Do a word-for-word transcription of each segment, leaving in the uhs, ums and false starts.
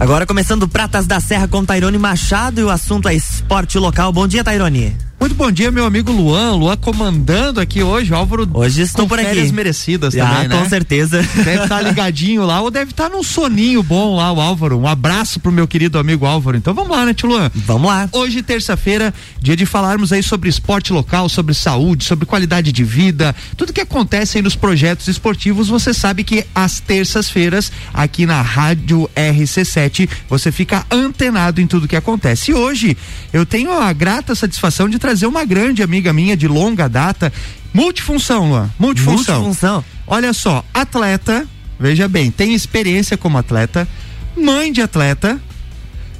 Agora começando Pratas da Serra com Tairone Machado e o assunto é esporte local. Bom dia, Tairone. Muito bom dia, meu amigo Luan. Luan comandando aqui hoje, Álvaro. Hoje estou por aqui. Férias merecidas ah, também, né? Com certeza. Deve estar ligadinho lá, ou deve estar num soninho bom lá, o Álvaro. Um abraço pro meu querido amigo Álvaro. Então vamos lá, né, tio Luan? Vamos lá. Hoje, terça-feira, dia de falarmos aí sobre esporte local, sobre saúde, sobre qualidade de vida, tudo que acontece aí nos projetos esportivos. Você sabe que às terças-feiras, aqui na Rádio R C sete, você fica antenado em tudo que acontece. E hoje, eu tenho a grata satisfação de trazer trazer uma grande amiga minha de longa data, multifunção, Luan, multifunção. multifunção. Olha só, atleta, veja bem, tem experiência como atleta, mãe de atleta,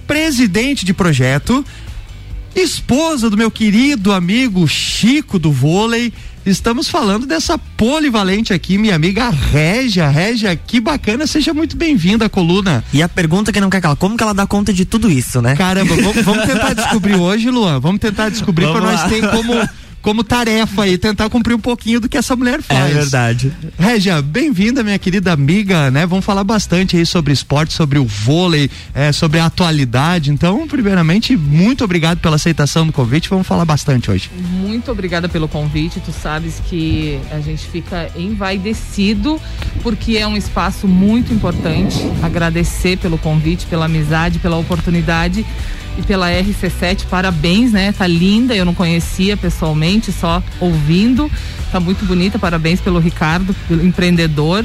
presidente de projeto, esposa do meu querido amigo Chico do vôlei. Estamos falando dessa polivalente aqui, minha amiga Reja. Reja, que bacana, seja muito bem-vinda à coluna. E a pergunta que não quer calar, como que ela dá conta de tudo isso, né? Caramba, vamos, vamos tentar descobrir hoje, Luan, vamos tentar descobrir para nós ter como, como tarefa aí, tentar cumprir um pouquinho do que essa mulher faz. É verdade. Reja, bem-vinda, minha querida amiga, né? Vamos falar bastante aí sobre esporte, sobre o vôlei, é, sobre a atualidade. Então, primeiramente, muito obrigado pela aceitação do convite, vamos falar bastante hoje. Muito obrigada pelo convite, tu sabes que a gente fica envaidecido, porque é um espaço muito importante. Agradecer pelo convite, pela amizade, pela oportunidade. E pela R C sete, parabéns, né? Tá linda, eu não conhecia pessoalmente, só ouvindo. Tá muito bonita, parabéns pelo Ricardo, pelo empreendedor.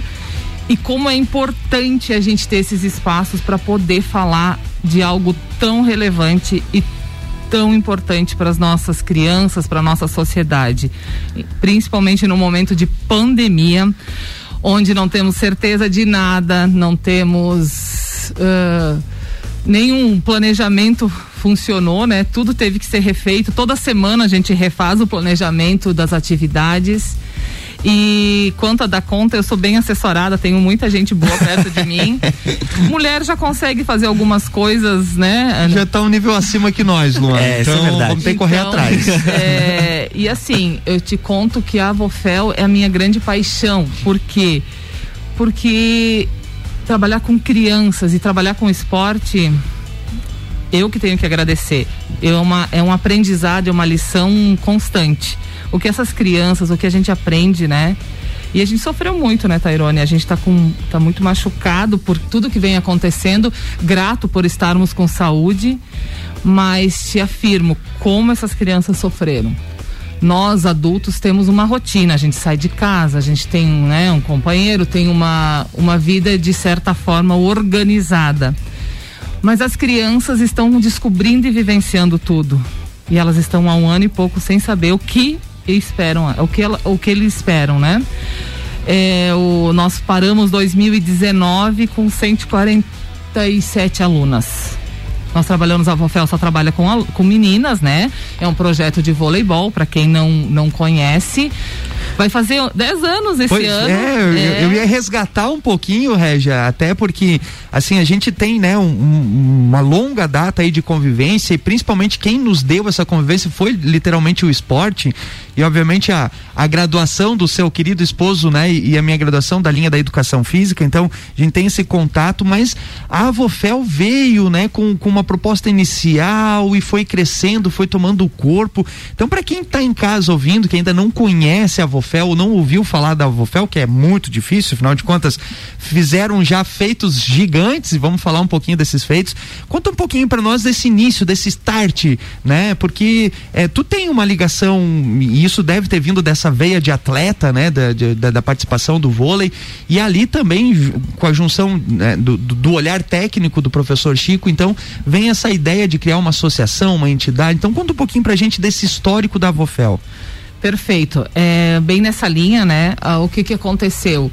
E como é importante a gente ter esses espaços para poder falar de algo tão relevante e tão importante para as nossas crianças, para nossa sociedade, principalmente no momento de pandemia, onde não temos certeza de nada, não temos uh, nenhum planejamento funcionou, né? Tudo teve que ser refeito. Toda semana a gente refaz o planejamento das atividades. E quanto a dar conta, eu sou bem assessorada, tenho muita gente boa perto de mim. Mulher já consegue fazer algumas coisas, né? Já tá um nível acima que nós, Luan. É, então, isso é verdade. Vamos ter que correr então, atrás. É, e assim, eu te conto que a Avofel é a minha grande paixão. Por quê? Porque trabalhar com crianças e trabalhar com esporte, eu que tenho que agradecer. É, uma, é um aprendizado, é uma lição constante. O que essas crianças, o que a gente aprende, né? E a gente sofreu muito, né, Tairone? A gente tá, com, tá muito machucado por tudo que vem acontecendo, grato por estarmos com saúde, mas te afirmo, como essas crianças sofreram. Nós, adultos, temos uma rotina, a gente sai de casa, a gente tem, né, um companheiro, tem uma, uma vida de certa forma organizada. Mas as crianças estão descobrindo e vivenciando tudo. E elas estão há um ano e pouco sem saber o que esperam, o que, ela, o que eles esperam, né? É, o, nós paramos dois mil e dezenove com cento e quarenta e sete alunas. Nós trabalhamos, a Avofel só trabalha com, com meninas, né? É um projeto de voleibol, para quem não, não conhece. Vai fazer dez anos esse pois ano. É, é. Eu, eu ia resgatar um pouquinho, Reja, até porque, assim, a gente tem, né, um, um, uma longa data aí de convivência, e principalmente quem nos deu essa convivência foi literalmente o esporte. E obviamente a, a graduação do seu querido esposo, né? E, e a minha graduação da linha da educação física, então a gente tem esse contato, mas a Avofel veio, né? Com, com uma proposta inicial e foi crescendo, foi tomando o corpo. Então, para quem tá em casa ouvindo, que ainda não conhece a Avofel ou não ouviu falar da Avofel, que é muito difícil, afinal de contas, fizeram já feitos gigantes e vamos falar um pouquinho desses feitos. Conta um pouquinho para nós desse início, desse start, né? Porque é, tu tem uma ligação e isso deve ter vindo dessa veia de atleta, né? Da, de, da participação do vôlei e ali também com a junção, né, do, do olhar técnico do professor Chico, então vem essa ideia de criar uma associação, uma entidade. Então conta um pouquinho pra gente desse histórico da Avofel. Perfeito, é, bem nessa linha, né? Ah, o que que aconteceu?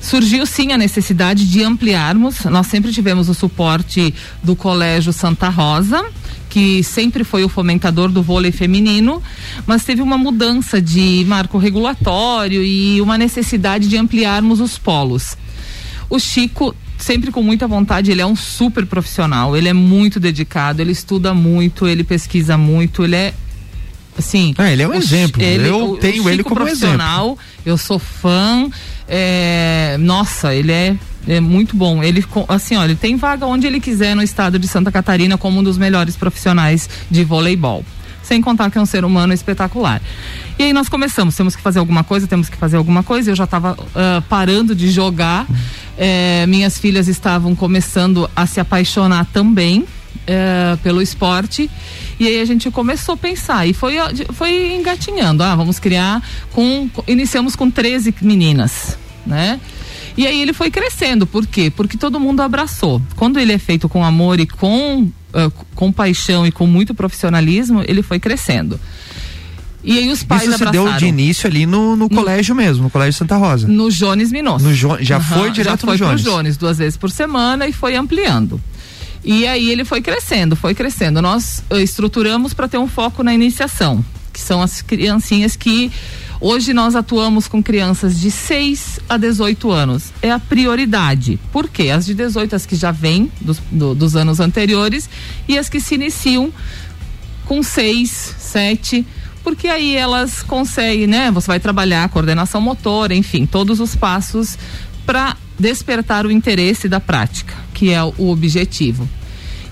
Surgiu sim a necessidade de ampliarmos, nós sempre tivemos o suporte do Colégio Santa Rosa, que sempre foi o fomentador do vôlei feminino, mas teve uma mudança de marco regulatório e uma necessidade de ampliarmos os polos. O Chico, sempre com muita vontade, ele é um super profissional, ele é muito dedicado, ele estuda muito, ele pesquisa muito, ele é assim... Ah, ele é um o, exemplo, ele, eu o, tenho o Chico ele como profissional, exemplo. Eu sou fã, é, nossa, ele é É muito bom. Ele, assim, ó, ele tem vaga onde ele quiser no estado de Santa Catarina como um dos melhores profissionais de voleibol. Sem contar que é um ser humano espetacular. E aí nós começamos, temos que fazer alguma coisa, temos que fazer alguma coisa. Eu já estava uh, parando de jogar. É, minhas filhas estavam começando a se apaixonar também é, pelo esporte, e aí a gente começou a pensar e foi, foi engatinhando. Ah, vamos criar com, iniciamos com treze meninas, né? E aí ele foi crescendo, por quê? Porque todo mundo abraçou. Quando ele é feito com amor e com, uh, com paixão e com muito profissionalismo, ele foi crescendo. E aí os pais Isso se abraçaram. Deu de início ali no, no colégio no, mesmo, no Colégio Santa Rosa. No Jones Minos. No jo, já uhum, foi direto já foi no Jones. Pro Jones duas vezes por semana e foi ampliando. E aí ele foi crescendo, foi crescendo. Nós uh, estruturamos para ter um foco na iniciação, que são as criancinhas que hoje nós atuamos com crianças de seis a dezoito anos. É a prioridade. Por quê? As de dezoito, as que já vêm dos, do, dos anos anteriores, e as que se iniciam com seis, sete, porque aí elas conseguem, né? Você vai trabalhar coordenação motora, enfim, todos os passos para despertar o interesse da prática, que é o objetivo.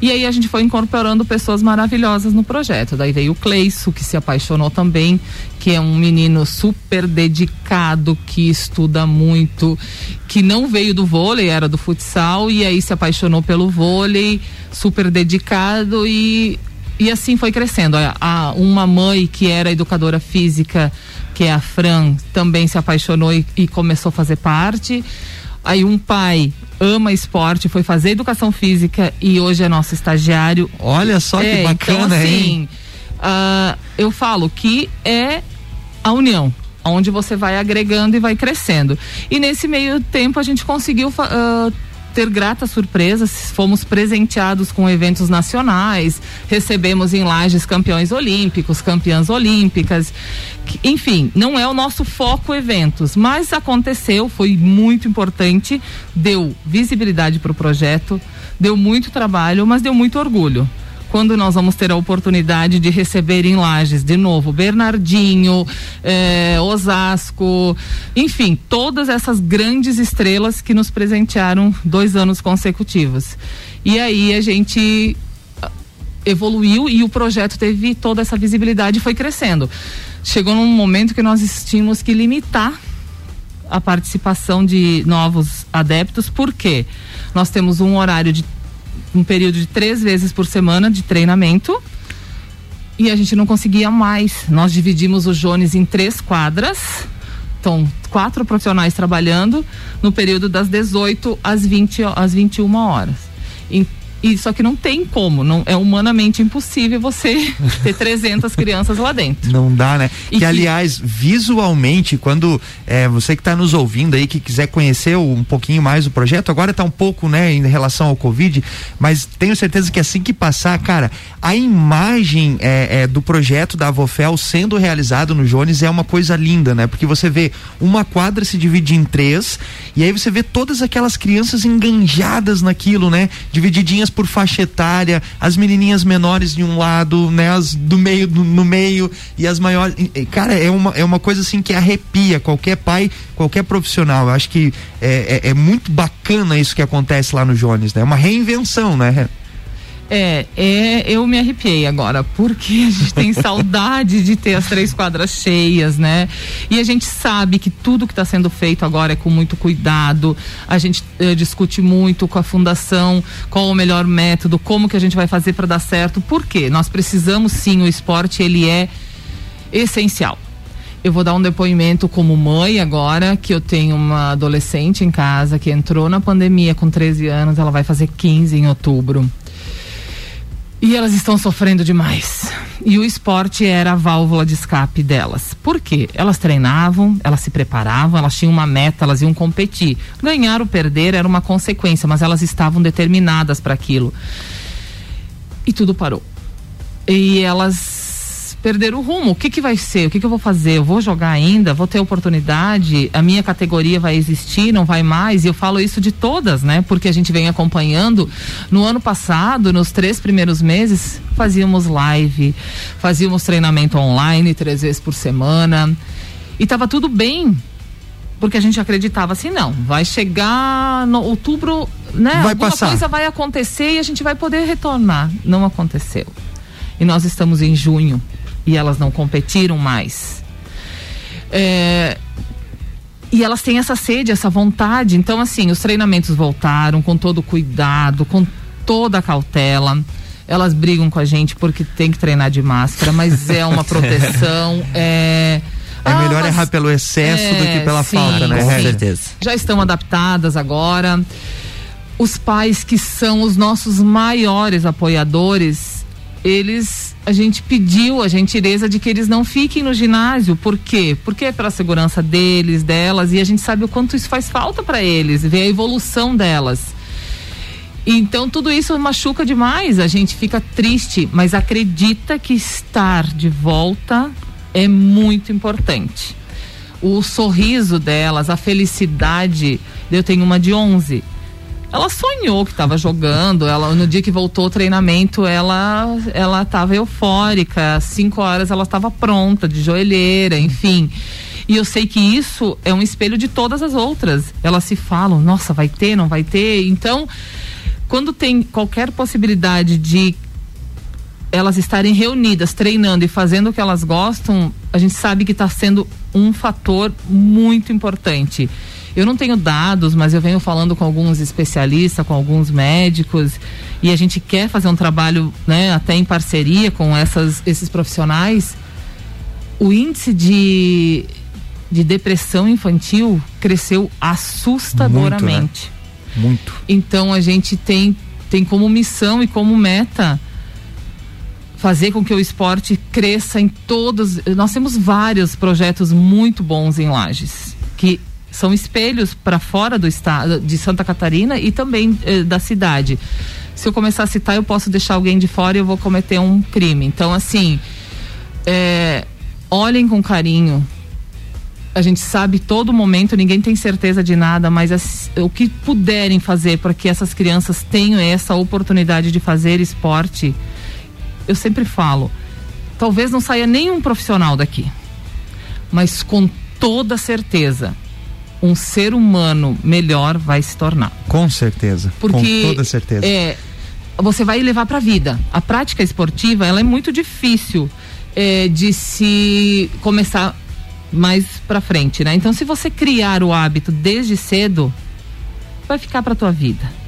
E aí a gente foi incorporando pessoas maravilhosas no projeto. Daí veio o Cleicio, que se apaixonou também, que é um menino super dedicado, que estuda muito, que não veio do vôlei, era do futsal, e aí se apaixonou pelo vôlei, super dedicado. E E assim foi crescendo. A, uma mãe que era educadora física, que é a Fran, também se apaixonou e, e começou a fazer parte. Aí um pai ama esporte, foi fazer educação física e hoje é nosso estagiário. Olha só que é, bacana, então, assim, hein? Uh, eu falo que é a união, onde você vai agregando e vai crescendo. E nesse meio tempo a gente conseguiu... Uh, ter gratas surpresas, fomos presenteados com eventos nacionais, recebemos em Lages campeões olímpicos, campeãs olímpicas, que, enfim, não é o nosso foco eventos, mas aconteceu, foi muito importante, deu visibilidade para o projeto, deu muito trabalho, mas deu muito orgulho. Quando nós vamos ter a oportunidade de receber em Lages, de novo, Bernardinho, eh, Osasco, enfim, todas essas grandes estrelas que nos presentearam dois anos consecutivos. E aí a gente evoluiu e o projeto teve toda essa visibilidade e foi crescendo. Chegou num momento que nós tínhamos que limitar a participação de novos adeptos, porque nós temos um horário de um período de três vezes por semana de treinamento e a gente não conseguia mais. Nós dividimos o Jones em três quadras, então quatro profissionais trabalhando no período das dezoito às vinte, às vinte e uma horas. E, e só que não tem como, não é humanamente impossível você ter trezentas crianças lá dentro. Não dá, né? E que, que aliás, visualmente, quando é, você que está nos ouvindo aí, que quiser conhecer um pouquinho mais o projeto, agora está um pouco, né, em relação ao Covid, mas tenho certeza que assim que passar, cara, a imagem é, é, do projeto da Avofel sendo realizado no Jones é uma coisa linda, né? Porque você vê uma quadra se dividir em três e aí você vê todas aquelas crianças enganjadas naquilo, né? Divididinhas por faixa etária, as menininhas menores de um lado, né, as do meio do, no meio e as maiores. Cara, é uma, é uma coisa assim que arrepia qualquer pai, qualquer profissional. Eu acho que é, é, é muito bacana isso que acontece lá no Jones, né? É uma reinvenção, né? É, é, eu me arrepiei agora, porque a gente tem saudade de ter as três quadras cheias, né? E a gente sabe que tudo que está sendo feito agora é com muito cuidado. A gente eh, discute muito com a fundação qual o melhor método, como que a gente vai fazer para dar certo. Por quê? Nós precisamos sim, o esporte ele é essencial. Eu vou dar um depoimento como mãe agora, que eu tenho uma adolescente em casa que entrou na pandemia com treze anos, ela vai fazer quinze em outubro. E elas estão sofrendo demais. E o esporte era a válvula de escape delas. Por quê? Elas treinavam, elas se preparavam, elas tinham uma meta, elas iam competir. Ganhar ou perder era uma consequência, mas elas estavam determinadas para aquilo. E tudo parou. E elas perderam o rumo. O que que vai ser? O que que eu vou fazer? Eu vou jogar ainda? Vou ter oportunidade? A minha categoria vai existir? Não vai mais? E eu falo isso de todas, né? Porque a gente vem acompanhando. No ano passado, nos três primeiros meses, fazíamos live, fazíamos treinamento online três vezes por semana e tava tudo bem. porque a gente acreditava assim, não, vai chegar no outubro, né? Vai Alguma passar. coisa vai acontecer e a gente vai poder retornar. Não aconteceu. E nós estamos em junho e elas não competiram mais. É... E elas têm essa sede, essa vontade. Então, assim, os treinamentos voltaram com todo cuidado, com toda a cautela. Elas brigam com a gente porque tem que treinar de máscara, mas é uma proteção. É, é ah, melhor mas... errar pelo excesso é, do que pela sim, falta, né? Com certeza. Já estão adaptadas agora. Os pais, que são os nossos maiores apoiadores, eles, a gente pediu a gentileza de que eles não fiquem no ginásio. Por quê? Porque é pela segurança deles, delas, e a gente sabe o quanto isso faz falta para eles, ver a evolução delas. Então tudo isso machuca demais, a gente fica triste, mas acredita que estar de volta é muito importante. O sorriso delas, a felicidade. Eu tenho uma de onze. Ela sonhou que estava jogando. Ela, no dia que voltou o treinamento, ela ela estava eufórica. Às cinco horas ela estava pronta, de joelheira, enfim. E eu sei que isso é um espelho de todas as outras. Elas se falam, nossa, vai ter, não vai ter. Então, quando tem qualquer possibilidade de elas estarem reunidas, treinando e fazendo o que elas gostam, a gente sabe que está sendo um fator muito importante. Eu não tenho dados, mas eu venho falando com alguns especialistas, com alguns médicos, e a gente quer fazer um trabalho, né, até em parceria com essas, esses profissionais. O índice de, de depressão infantil cresceu assustadoramente. Muito, né? Muito. Então a gente tem, tem como missão e como meta fazer com que o esporte cresça em todos. Nós temos vários projetos muito bons em Lages, que são espelhos para fora do estado, de Santa Catarina e também eh, da cidade. Se eu começar a citar, eu posso deixar alguém de fora e eu vou cometer um crime. Então, assim, é, olhem com carinho. A gente sabe, todo momento, ninguém tem certeza de nada, mas as, o que puderem fazer para que essas crianças tenham essa oportunidade de fazer esporte, eu sempre falo, talvez não saia nenhum profissional daqui, mas com toda certeza um ser humano melhor vai se tornar. Com certeza. Porque, com toda certeza. É, você vai levar para a vida. A prática esportiva, ela é muito difícil é, de se começar mais para frente, né? Então, se você criar o hábito desde cedo, vai ficar para tua vida.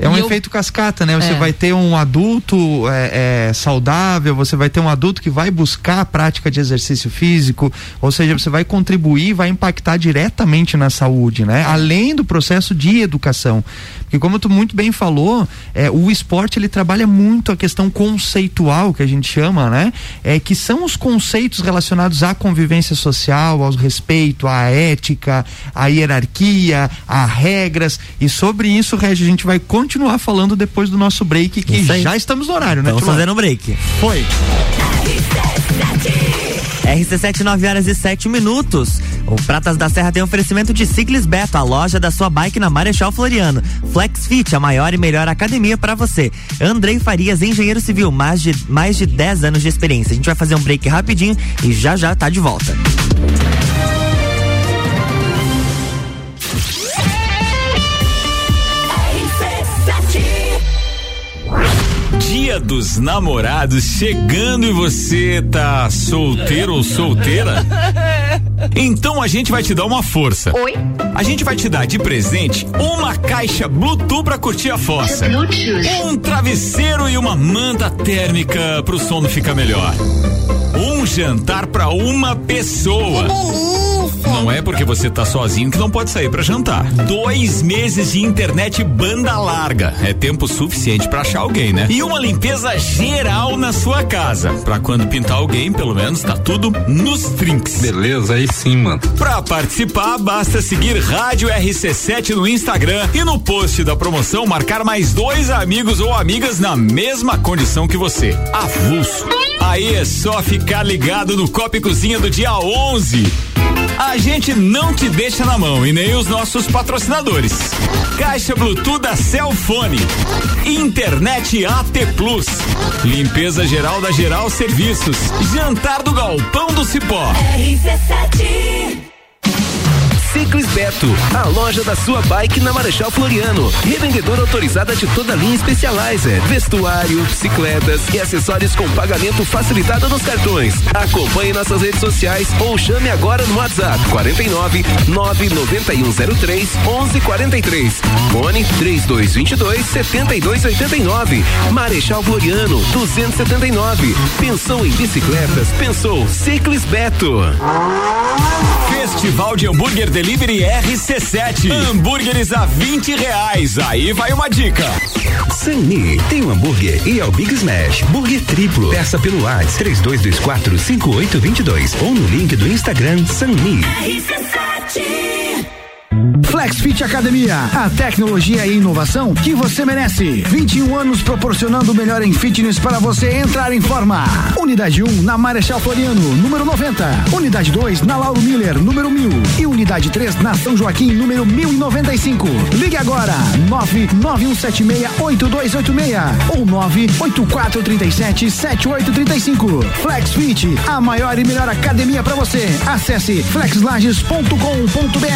É um eu, efeito cascata, né? Você é. vai ter um adulto é, é, saudável, você vai ter um adulto que vai buscar a prática de exercício físico, ou seja, você vai contribuir, vai impactar diretamente na saúde, né? Além do processo de educação. Porque como tu muito bem falou, é, o esporte, ele trabalha muito a questão conceitual, que a gente chama, né? É, que são os conceitos relacionados à convivência social, ao respeito, à ética, à hierarquia, a regras, e sobre isso, Régia, a gente vai continuar continuar falando depois do nosso break, que já estamos no horário, né? Estamos fazendo um break. Foi. R C sete, nove horas e sete minutos. O Pratas da Serra tem oferecimento de Ciclis Beto, a loja da sua bike na Marechal Floriano. Flex Fit, a maior e melhor academia para você. Andrei Farias, engenheiro civil, mais de, mais de dez anos de experiência. A gente vai fazer um break rapidinho e já já tá de volta. Dia dos Namorados chegando e você tá solteiro ou solteira? Então a gente vai te dar uma força. Oi? A gente vai te dar de presente uma caixa Bluetooth pra curtir a fossa, um travesseiro e uma manta térmica pro sono ficar melhor, um jantar pra uma pessoa. Não é porque você tá sozinho que não pode sair pra jantar. Dois meses de internet banda larga. É tempo suficiente pra achar alguém, né? E uma limpeza geral na sua casa. Pra quando pintar alguém, pelo menos tá tudo nos trinques. Beleza, aí sim, mano. Pra participar, basta seguir Rádio R C sete no Instagram e no post da promoção marcar mais dois amigos ou amigas na mesma condição que você. Avulso. Aí é só ficar ligado no Copa e Cozinha do dia onze. A gente não te deixa na mão, e nem os nossos patrocinadores. Caixa Bluetooth da Cellfone, internet A T mais, limpeza geral da Geral Serviços, jantar do Galpão do Cipó. R C sete Ciclis Beto, a loja da sua bike na Marechal Floriano, revendedora autorizada de toda a linha Specialized, vestuário, bicicletas e acessórios com pagamento facilitado nos cartões. Acompanhe nossas redes sociais ou chame agora no WhatsApp quarenta e nove, nove nove um zero três, onze quarenta e três, fone trinta e dois vinte e dois, setenta e dois oitenta e nove, Marechal Floriano duzentos e setenta e nove. Pensou em bicicletas? Pensou Ciclis Beto. Festival de Hambúrguer Delivery R C sete. Hambúrgueres a vinte reais. Aí vai uma dica. Sunni tem um hambúrguer e é o Big Smash. Burger triplo. Peça pelo WhatsApp três dois dois quatro, cinco oito dois dois ou no link do Instagram Sunni. R C sete. Flex Fit Academia, a tecnologia e inovação que você merece. vinte e um anos proporcionando o melhor em fitness para você entrar em forma. Unidade um na Marechal Floriano, número noventa. Unidade dois na Lauro Miller, número mil. E unidade três na São Joaquim, número mil e noventa e cinco. Ligue agora, nove nove um sete seis oito dois oito seis ou nove oito quatro três sete sete oito três cinco. Flex Fit, a maior e melhor academia para você. Acesse flexlages ponto com ponto br.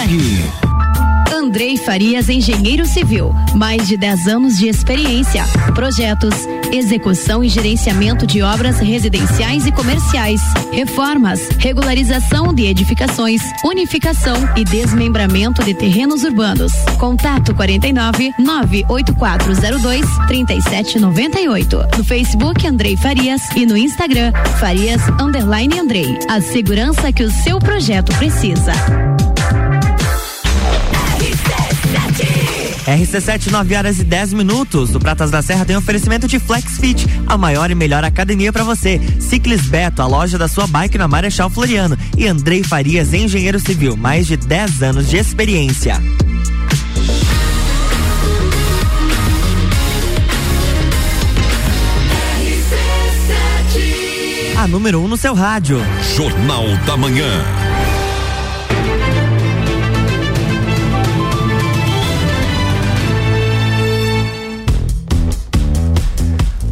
Andrei Farias, engenheiro civil, mais de dez anos de experiência, projetos, execução e gerenciamento de obras residenciais e comerciais, reformas, regularização de edificações, unificação e desmembramento de terrenos urbanos. Contato quarenta e nove, nove oito quatro zero dois, trinta e sete noventa e oito. No Facebook Andrei Farias e no Instagram Farias Underline Andrei. A segurança que o seu projeto precisa. R C sete, nove horas e dez minutos. O Pratas da Serra tem oferecimento de Flex Fit, a maior e melhor academia para você. Ciclis Beto, a loja da sua bike na Marechal Floriano. E Andrei Farias, engenheiro civil, mais de dez anos de experiência. A número um no seu rádio. Jornal da Manhã.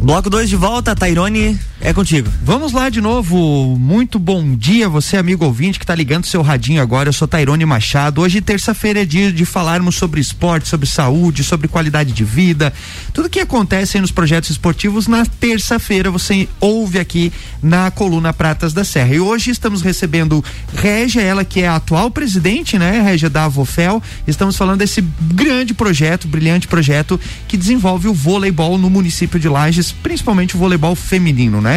Bloco dois de volta, Tairone, é contigo. Vamos lá de novo, muito bom dia você amigo ouvinte que tá ligando seu radinho agora, eu sou Tairone Machado. Hoje terça-feira é dia de falarmos sobre esporte, sobre saúde, sobre qualidade de vida, tudo que acontece aí nos projetos esportivos na terça-feira você ouve aqui na coluna Pratas da Serra. E hoje estamos recebendo Reja, ela que é a atual presidente, né, Reja da Avofel. Estamos falando desse grande projeto, brilhante projeto que desenvolve o voleibol no município de Lages, principalmente o voleibol feminino, né?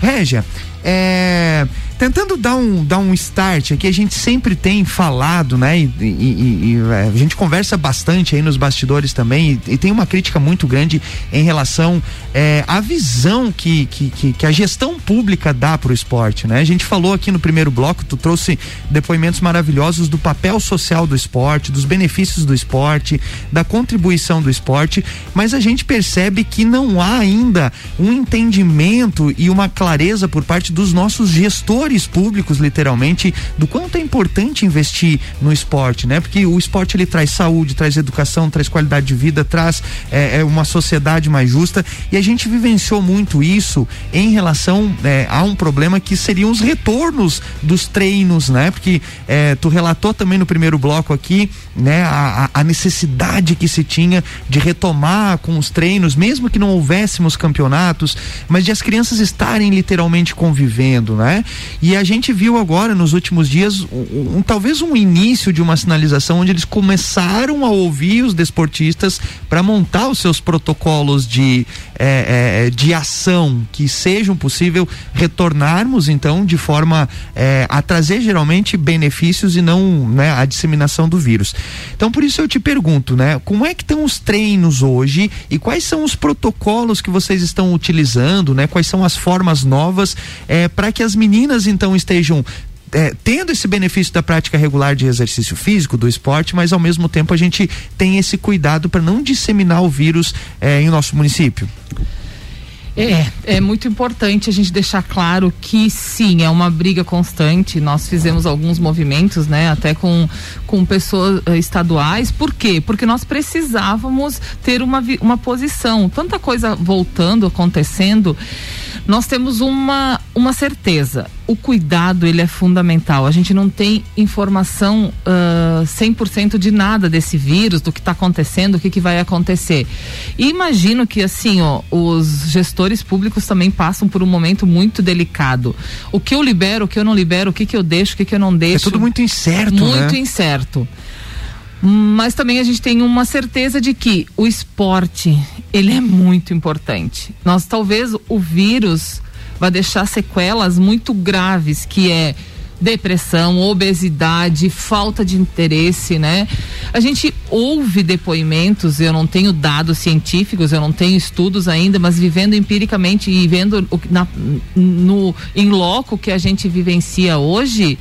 Régia, é, tentando dar um, dar um start aqui, a gente sempre tem falado, né? E, e, e, e a gente conversa bastante aí nos bastidores também e, e tem uma crítica muito grande em relação é, à visão que, que, que, que a gestão pública dá pro esporte, né? A gente falou aqui no primeiro bloco, tu trouxe depoimentos maravilhosos do papel social do esporte, dos benefícios do esporte, da contribuição do esporte, mas a gente percebe que não há ainda um entendimento e uma clareza por parte dos nossos gestores públicos, literalmente, do quanto é importante investir no esporte, né? Porque o esporte ele traz saúde, traz educação, traz qualidade de vida, traz é, é uma sociedade mais justa, e a gente vivenciou muito isso em relação é, a um problema que seriam os retornos dos treinos, né? Porque é, tu relatou também no primeiro bloco aqui, né? A, a necessidade que se tinha de retomar com os treinos, mesmo que não houvéssemos campeonatos, mas de as crianças estarem literalmente convivendo vivendo, né? E a gente viu agora nos últimos dias um, um, talvez um início de uma sinalização onde eles começaram a ouvir os desportistas para montar os seus protocolos de, é, é, de ação que sejam possível retornarmos então de forma é, a trazer geralmente benefícios e não, né, a disseminação do vírus. Então por isso eu te pergunto, né? Como é que estão os treinos hoje e quais são os protocolos que vocês estão utilizando, né? Quais são as formas novas é, É, para que as meninas então estejam é, tendo esse benefício da prática regular de exercício físico, do esporte, mas ao mesmo tempo a gente tem esse cuidado para não disseminar o vírus é, em nosso município? É, é muito importante a gente deixar claro que sim, é uma briga constante. Nós fizemos alguns movimentos, né, até com, com pessoas uh, estaduais. Por quê? Porque nós precisávamos ter uma, uma posição. Tanta coisa voltando, acontecendo, nós temos uma, uma certeza. O cuidado, ele é fundamental. A gente não tem informação uh, cem por cento de nada desse vírus, do que está acontecendo, o que, que vai acontecer. E imagino que, assim, ó, os gestores públicos também passam por um momento muito delicado. O que eu libero, o que eu não libero, o que, que eu deixo, o que, que eu não deixo. É tudo muito incerto, muito né? Muito incerto. Mas também a gente tem uma certeza de que o esporte, ele é muito importante. Nós, talvez, o vírus vai deixar sequelas muito graves, que é depressão, obesidade, falta de interesse, né? A gente ouve depoimentos, eu não tenho dados científicos, eu não tenho estudos ainda, mas vivendo empiricamente e vendo o, na, no, em loco que a gente vivencia hoje,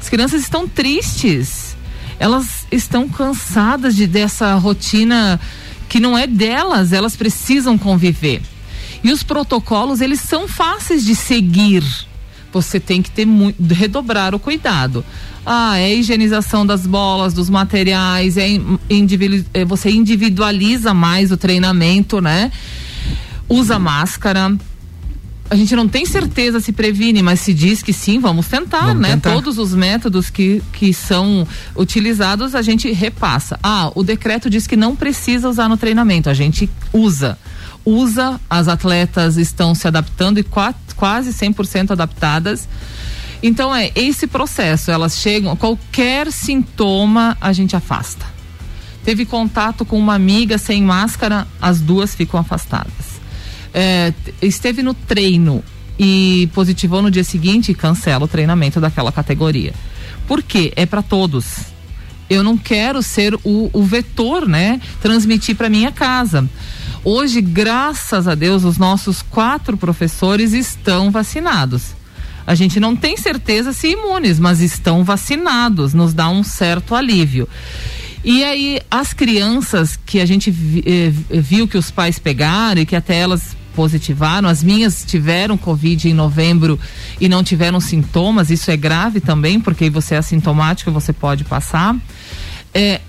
as crianças estão tristes. Elas estão cansadas de, dessa rotina que não é delas, elas precisam conviver. E os protocolos, eles são fáceis de seguir. Você tem que ter muito, redobrar o cuidado. Ah, é a higienização das bolas, dos materiais, é individu, é, você individualiza mais o treinamento, né? Usa máscara. A gente não tem certeza se previne, mas se diz que sim, vamos tentar, vamos né? Tentar. Todos os métodos que, que são utilizados, a gente repassa. Ah, o decreto diz que não precisa usar no treinamento, a gente usa. Usa, as atletas estão se adaptando e quatro, quase cem por cento adaptadas. Então é esse processo, elas chegam, qualquer sintoma a gente afasta. Teve contato com uma amiga sem máscara, as duas ficam afastadas. É, esteve no treino e positivou no dia seguinte, cancela o treinamento daquela categoria. Por quê? É para todos. Eu não quero ser o, o vetor, né? Transmitir para minha casa. Hoje, graças a Deus, os nossos quatro professores estão vacinados. A gente não tem certeza se imunes, mas estão vacinados, nos dá um certo alívio. E aí, as crianças que a gente viu que os pais pegaram e que até elas positivaram, as minhas tiveram Covid em novembro e não tiveram sintomas, isso é grave também, porque você é assintomático, você pode passar, é,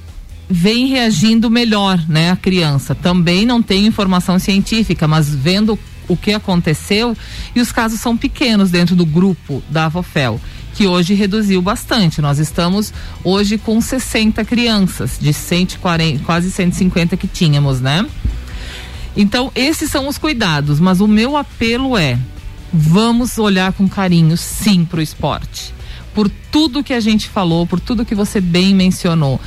vem reagindo melhor, né, a criança. Também não tem informação científica, mas vendo o que aconteceu, e os casos são pequenos dentro do grupo da Avofel, que hoje reduziu bastante. Nós estamos hoje com sessenta crianças, de cento e quarenta, quase cento e cinquenta que tínhamos, né? Então, esses são os cuidados, mas o meu apelo é: vamos olhar com carinho, sim, para o esporte. Por tudo que a gente falou, por tudo que você bem mencionou.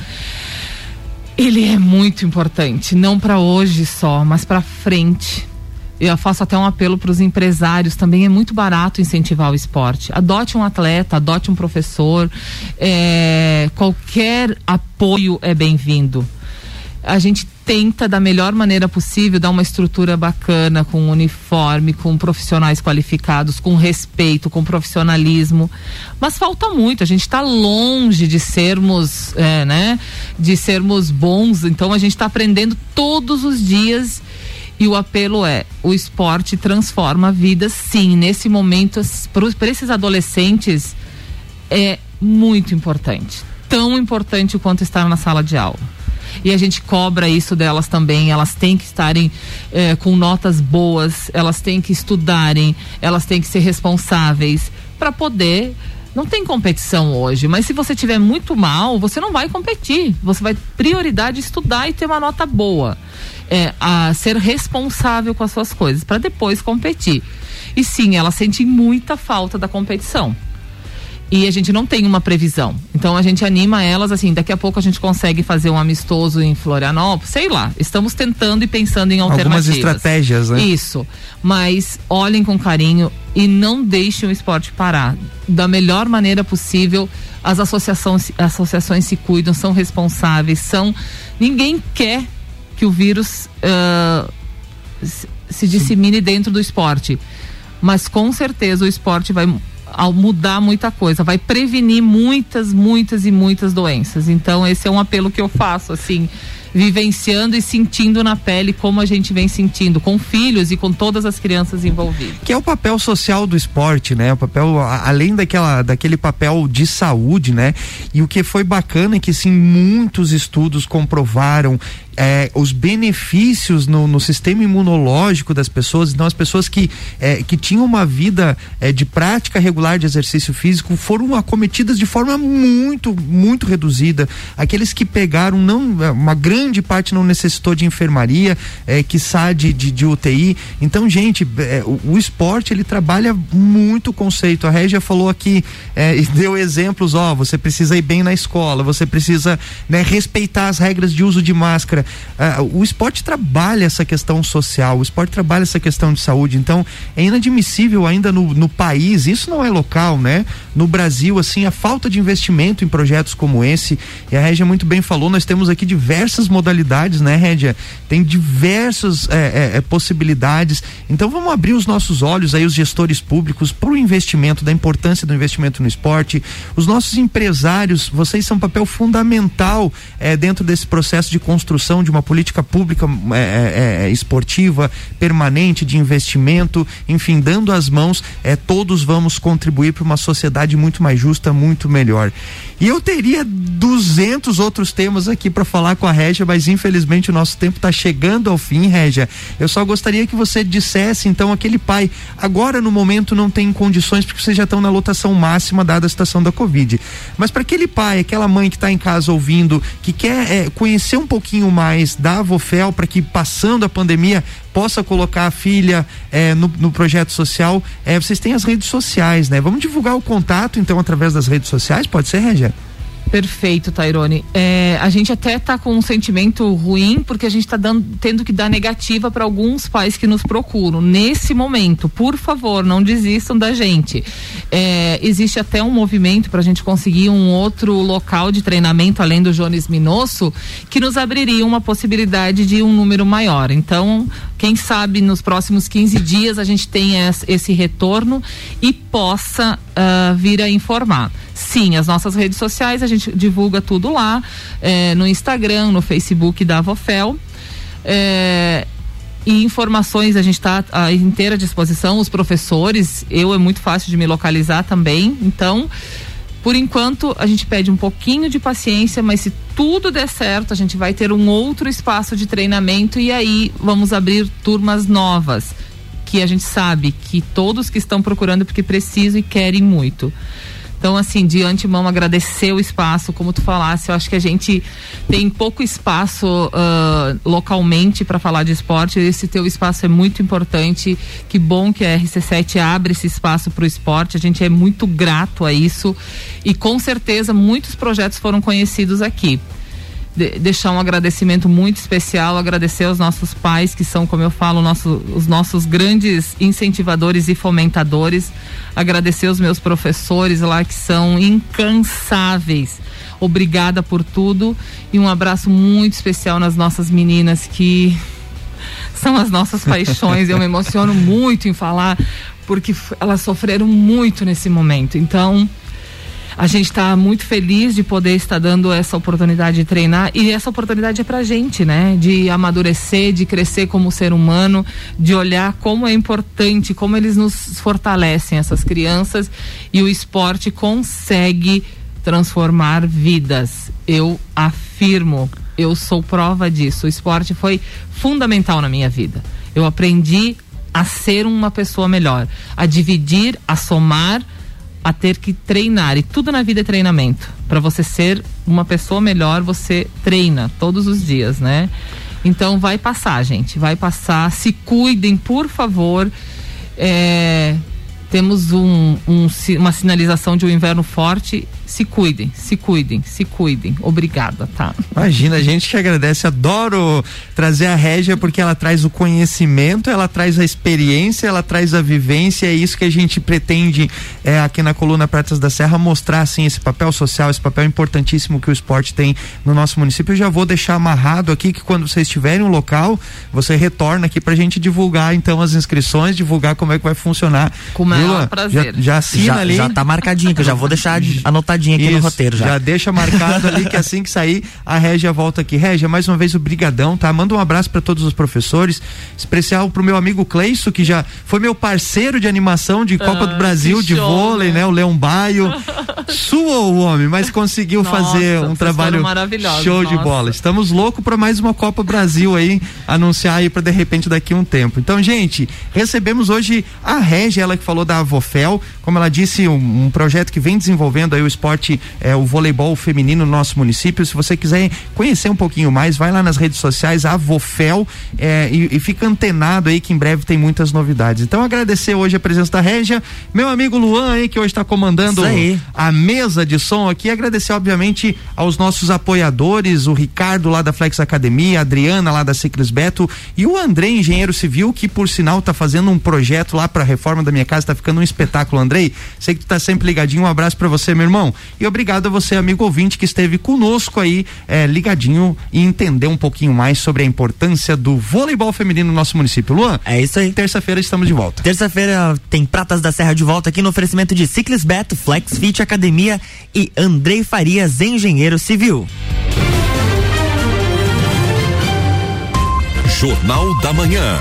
Ele é muito importante, não para hoje só, mas para frente. Eu faço até um apelo para os empresários também, é muito barato incentivar o esporte. Adote um atleta, adote um professor, é, qualquer apoio é bem-vindo. A gente tenta da melhor maneira possível dar uma estrutura bacana, com uniforme, com profissionais qualificados, com respeito, com profissionalismo, mas falta muito. A gente está longe de sermos é, né, de sermos bons, então a gente está aprendendo todos os dias. E o apelo é: o esporte transforma a vida, sim. Nesse momento, para esses adolescentes, é muito importante. Tão importante quanto estar na sala de aula. E a gente cobra isso delas também. Elas têm que estarem eh, com notas boas, elas têm que estudarem, elas têm que ser responsáveis para poder... Não tem competição hoje, mas se você tiver muito mal, você não vai competir. Você vai prioridade estudar e ter uma nota boa. É, a ser responsável com as suas coisas, para depois competir. E sim, ela sente muita falta da competição. E a gente não tem uma previsão. Então a gente anima elas, assim, daqui a pouco a gente consegue fazer um amistoso em Florianópolis, sei lá. Estamos tentando e pensando em alternativas. Algumas estratégias, né? Isso. Mas olhem com carinho e não deixem o esporte parar. Da melhor maneira possível, as associações, associações se cuidam, são responsáveis, são... Ninguém quer que o vírus uh, se dissemine Sim. dentro do esporte. Mas com certeza o esporte vai... ao mudar muita coisa, vai prevenir muitas, muitas e muitas doenças. Então esse é um apelo que eu faço, assim, vivenciando e sentindo na pele como a gente vem sentindo, com filhos e com todas as crianças envolvidas. Que é o papel social do esporte, né? O papel, além daquela, daquele papel de saúde, né? E o que foi bacana é que, sim, muitos estudos comprovaram é, os benefícios no, no sistema imunológico das pessoas. Então as pessoas que, é, que tinham uma vida é, de prática regular de exercício físico foram acometidas de forma muito, muito reduzida. Aqueles que pegaram, não, uma grande parte não necessitou de enfermaria, é, quiçá de, de, de U T I. Então, gente, é, o, o esporte, ele trabalha muito o conceito. A Régia falou aqui é, e deu exemplos, ó, você precisa ir bem na escola, você precisa, né, respeitar as regras de uso de máscara. Ah, o esporte trabalha essa questão social, o esporte trabalha essa questão de saúde. Então, é inadmissível ainda no, no país, isso não é local, né? No Brasil, assim, a falta de investimento em projetos como esse. E a Régia muito bem falou, nós temos aqui diversas modalidades, né, Régia? Tem diversas é, é, possibilidades. Então, vamos abrir os nossos olhos aí, os gestores públicos, para o investimento, da importância do investimento no esporte. Os nossos empresários, vocês são um papel fundamental é, dentro desse processo de construção de uma política pública é, é, esportiva, permanente, de investimento, enfim, dando as mãos, é, todos vamos contribuir para uma sociedade muito mais justa, muito melhor. E eu teria duzentos outros temas aqui para falar com a Régia, mas infelizmente o nosso tempo está chegando ao fim, Régia. Eu só gostaria que você dissesse, então, aquele pai, agora no momento não tem condições porque vocês já estão na lotação máxima dada a situação da Covid. Mas para aquele pai, aquela mãe que está em casa ouvindo, que quer é, conhecer um pouquinho mais da Avofel, para que, passando a pandemia, possa colocar a filha eh, no, no projeto social, eh, vocês têm as redes sociais, né? Vamos divulgar o contato, então, através das redes sociais, pode ser, Régia? Perfeito, Tairone. É, a gente até tá com um sentimento ruim, porque a gente tá dando, tendo que dar negativa para alguns pais que nos procuram. Nesse momento, por favor, não desistam da gente. É, existe até um movimento para a gente conseguir um outro local de treinamento, além do Jones Minos, que nos abriria uma possibilidade de um número maior. Então, quem sabe nos próximos quinze dias a gente tenha esse retorno e possa uh, vir a informar. Sim, as nossas redes sociais, a gente divulga tudo lá, é, no Instagram, no Facebook da Avofel, é, e informações a gente está à inteira disposição, os professores, eu é muito fácil de me localizar também. Então, por enquanto, a gente pede um pouquinho de paciência, mas se tudo der certo, a gente vai ter um outro espaço de treinamento e aí vamos abrir turmas novas, que a gente sabe que todos que estão procurando porque precisam e querem muito. Então, assim, de antemão, agradecer o espaço, como tu falasse, eu acho que a gente tem pouco espaço uh, localmente para falar de esporte. Esse teu espaço é muito importante, que bom que a R C sete abre esse espaço para o esporte, a gente é muito grato a isso e com certeza muitos projetos foram conhecidos aqui. De, deixar um agradecimento muito especial, agradecer aos nossos pais, que são, como eu falo, nosso, os nossos grandes incentivadores e fomentadores, agradecer os meus professores lá, que são incansáveis. Obrigada por tudo e um abraço muito especial nas nossas meninas, que são as nossas paixões. Eu me emociono muito em falar, porque elas sofreram muito nesse momento. Então, a gente está muito feliz de poder estar dando essa oportunidade de treinar, e essa oportunidade é pra gente, né? De amadurecer, de crescer como ser humano, de olhar como é importante, como eles nos fortalecem, essas crianças, e o esporte consegue transformar vidas. Eu afirmo, eu sou prova disso. O esporte foi fundamental na minha vida. Eu aprendi a ser uma pessoa melhor, a dividir, a somar, a ter que treinar, e tudo na vida é treinamento. Para você ser uma pessoa melhor, você treina todos os dias, né? Então vai passar, gente, vai passar, se cuidem, por favor. É, temos um, um, uma sinalização de um inverno forte. Se cuidem, se cuidem, se cuidem. Obrigada, tá? Imagina, a gente que agradece. Adoro trazer a Régia, porque ela traz o conhecimento, ela traz a experiência, ela traz a vivência. É isso que a gente pretende é, aqui na Coluna Pratas da Serra, mostrar, assim, esse papel social, esse papel importantíssimo que o esporte tem no nosso município. Eu já vou deixar amarrado aqui que quando vocês tiverem um local, você retorna aqui pra gente divulgar, então, as inscrições, divulgar como é que vai funcionar. Com o maior prazer. Já, já assina já, ali. Já tá marcadinho, que eu já vou deixar anotadinho marcadinho aqui. Isso, no roteiro já. Já deixa marcado ali que assim que sair a Régia volta aqui. Régia, mais uma vez obrigadão, tá? Manda um abraço para todos os professores, especial pro meu amigo Cleicio, que já foi meu parceiro de animação de Copa ah, do Brasil, de show, vôlei, né? né? O Leon Baio. Suou o homem, mas conseguiu nossa, fazer um trabalho show nossa. de bola. Estamos loucos para mais uma Copa Brasil aí, anunciar aí para de repente daqui um tempo. Então, gente, recebemos hoje a Régia, ela que falou da Avofel, como ela disse, um, um projeto que vem desenvolvendo aí o esporte, é, o voleibol feminino no nosso município. Se você quiser conhecer um pouquinho mais, vai lá nas redes sociais, Avofel, é, e, e fica antenado aí que em breve tem muitas novidades. Então, agradecer hoje a presença da Régia, meu amigo Luan aí, que hoje está comandando a mesa de som aqui, agradecer obviamente aos nossos apoiadores, o Ricardo lá da Flex Academia, a Adriana lá da Ciclis Beto e o Andrei, engenheiro civil, que por sinal tá fazendo um projeto lá pra reforma da minha casa, tá ficando um espetáculo, Andrei, sei que tu tá sempre ligadinho, um abraço pra você, meu irmão, e obrigado a você, amigo ouvinte, que esteve conosco aí, eh, ligadinho e entender um pouquinho mais sobre a importância do voleibol feminino no nosso município. Luan, é isso aí, terça-feira estamos de volta. Terça-feira tem Pratas da Serra de volta aqui no oferecimento de Ciclis Beto, Flex Fit Academia e Andrei Farias, engenheiro civil. Jornal da Manhã.